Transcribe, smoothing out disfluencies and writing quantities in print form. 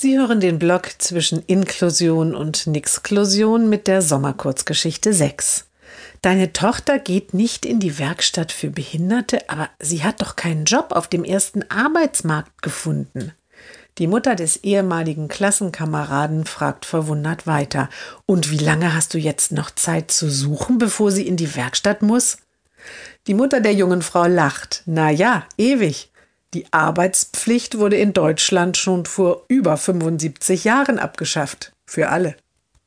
Sie hören den Block zwischen Inklusion und Nixklusion mit der Sommerkurzgeschichte 6. Deine Tochter geht nicht in die Werkstatt für Behinderte, aber sie hat doch keinen Job auf dem ersten Arbeitsmarkt gefunden. Die Mutter des ehemaligen Klassenkameraden fragt verwundert weiter: Und wie lange hast du jetzt noch Zeit zu suchen, bevor sie in die Werkstatt muss? Die Mutter der jungen Frau lacht: Na ja, ewig. Die Arbeitspflicht wurde in Deutschland schon vor über 75 Jahren abgeschafft. Für alle.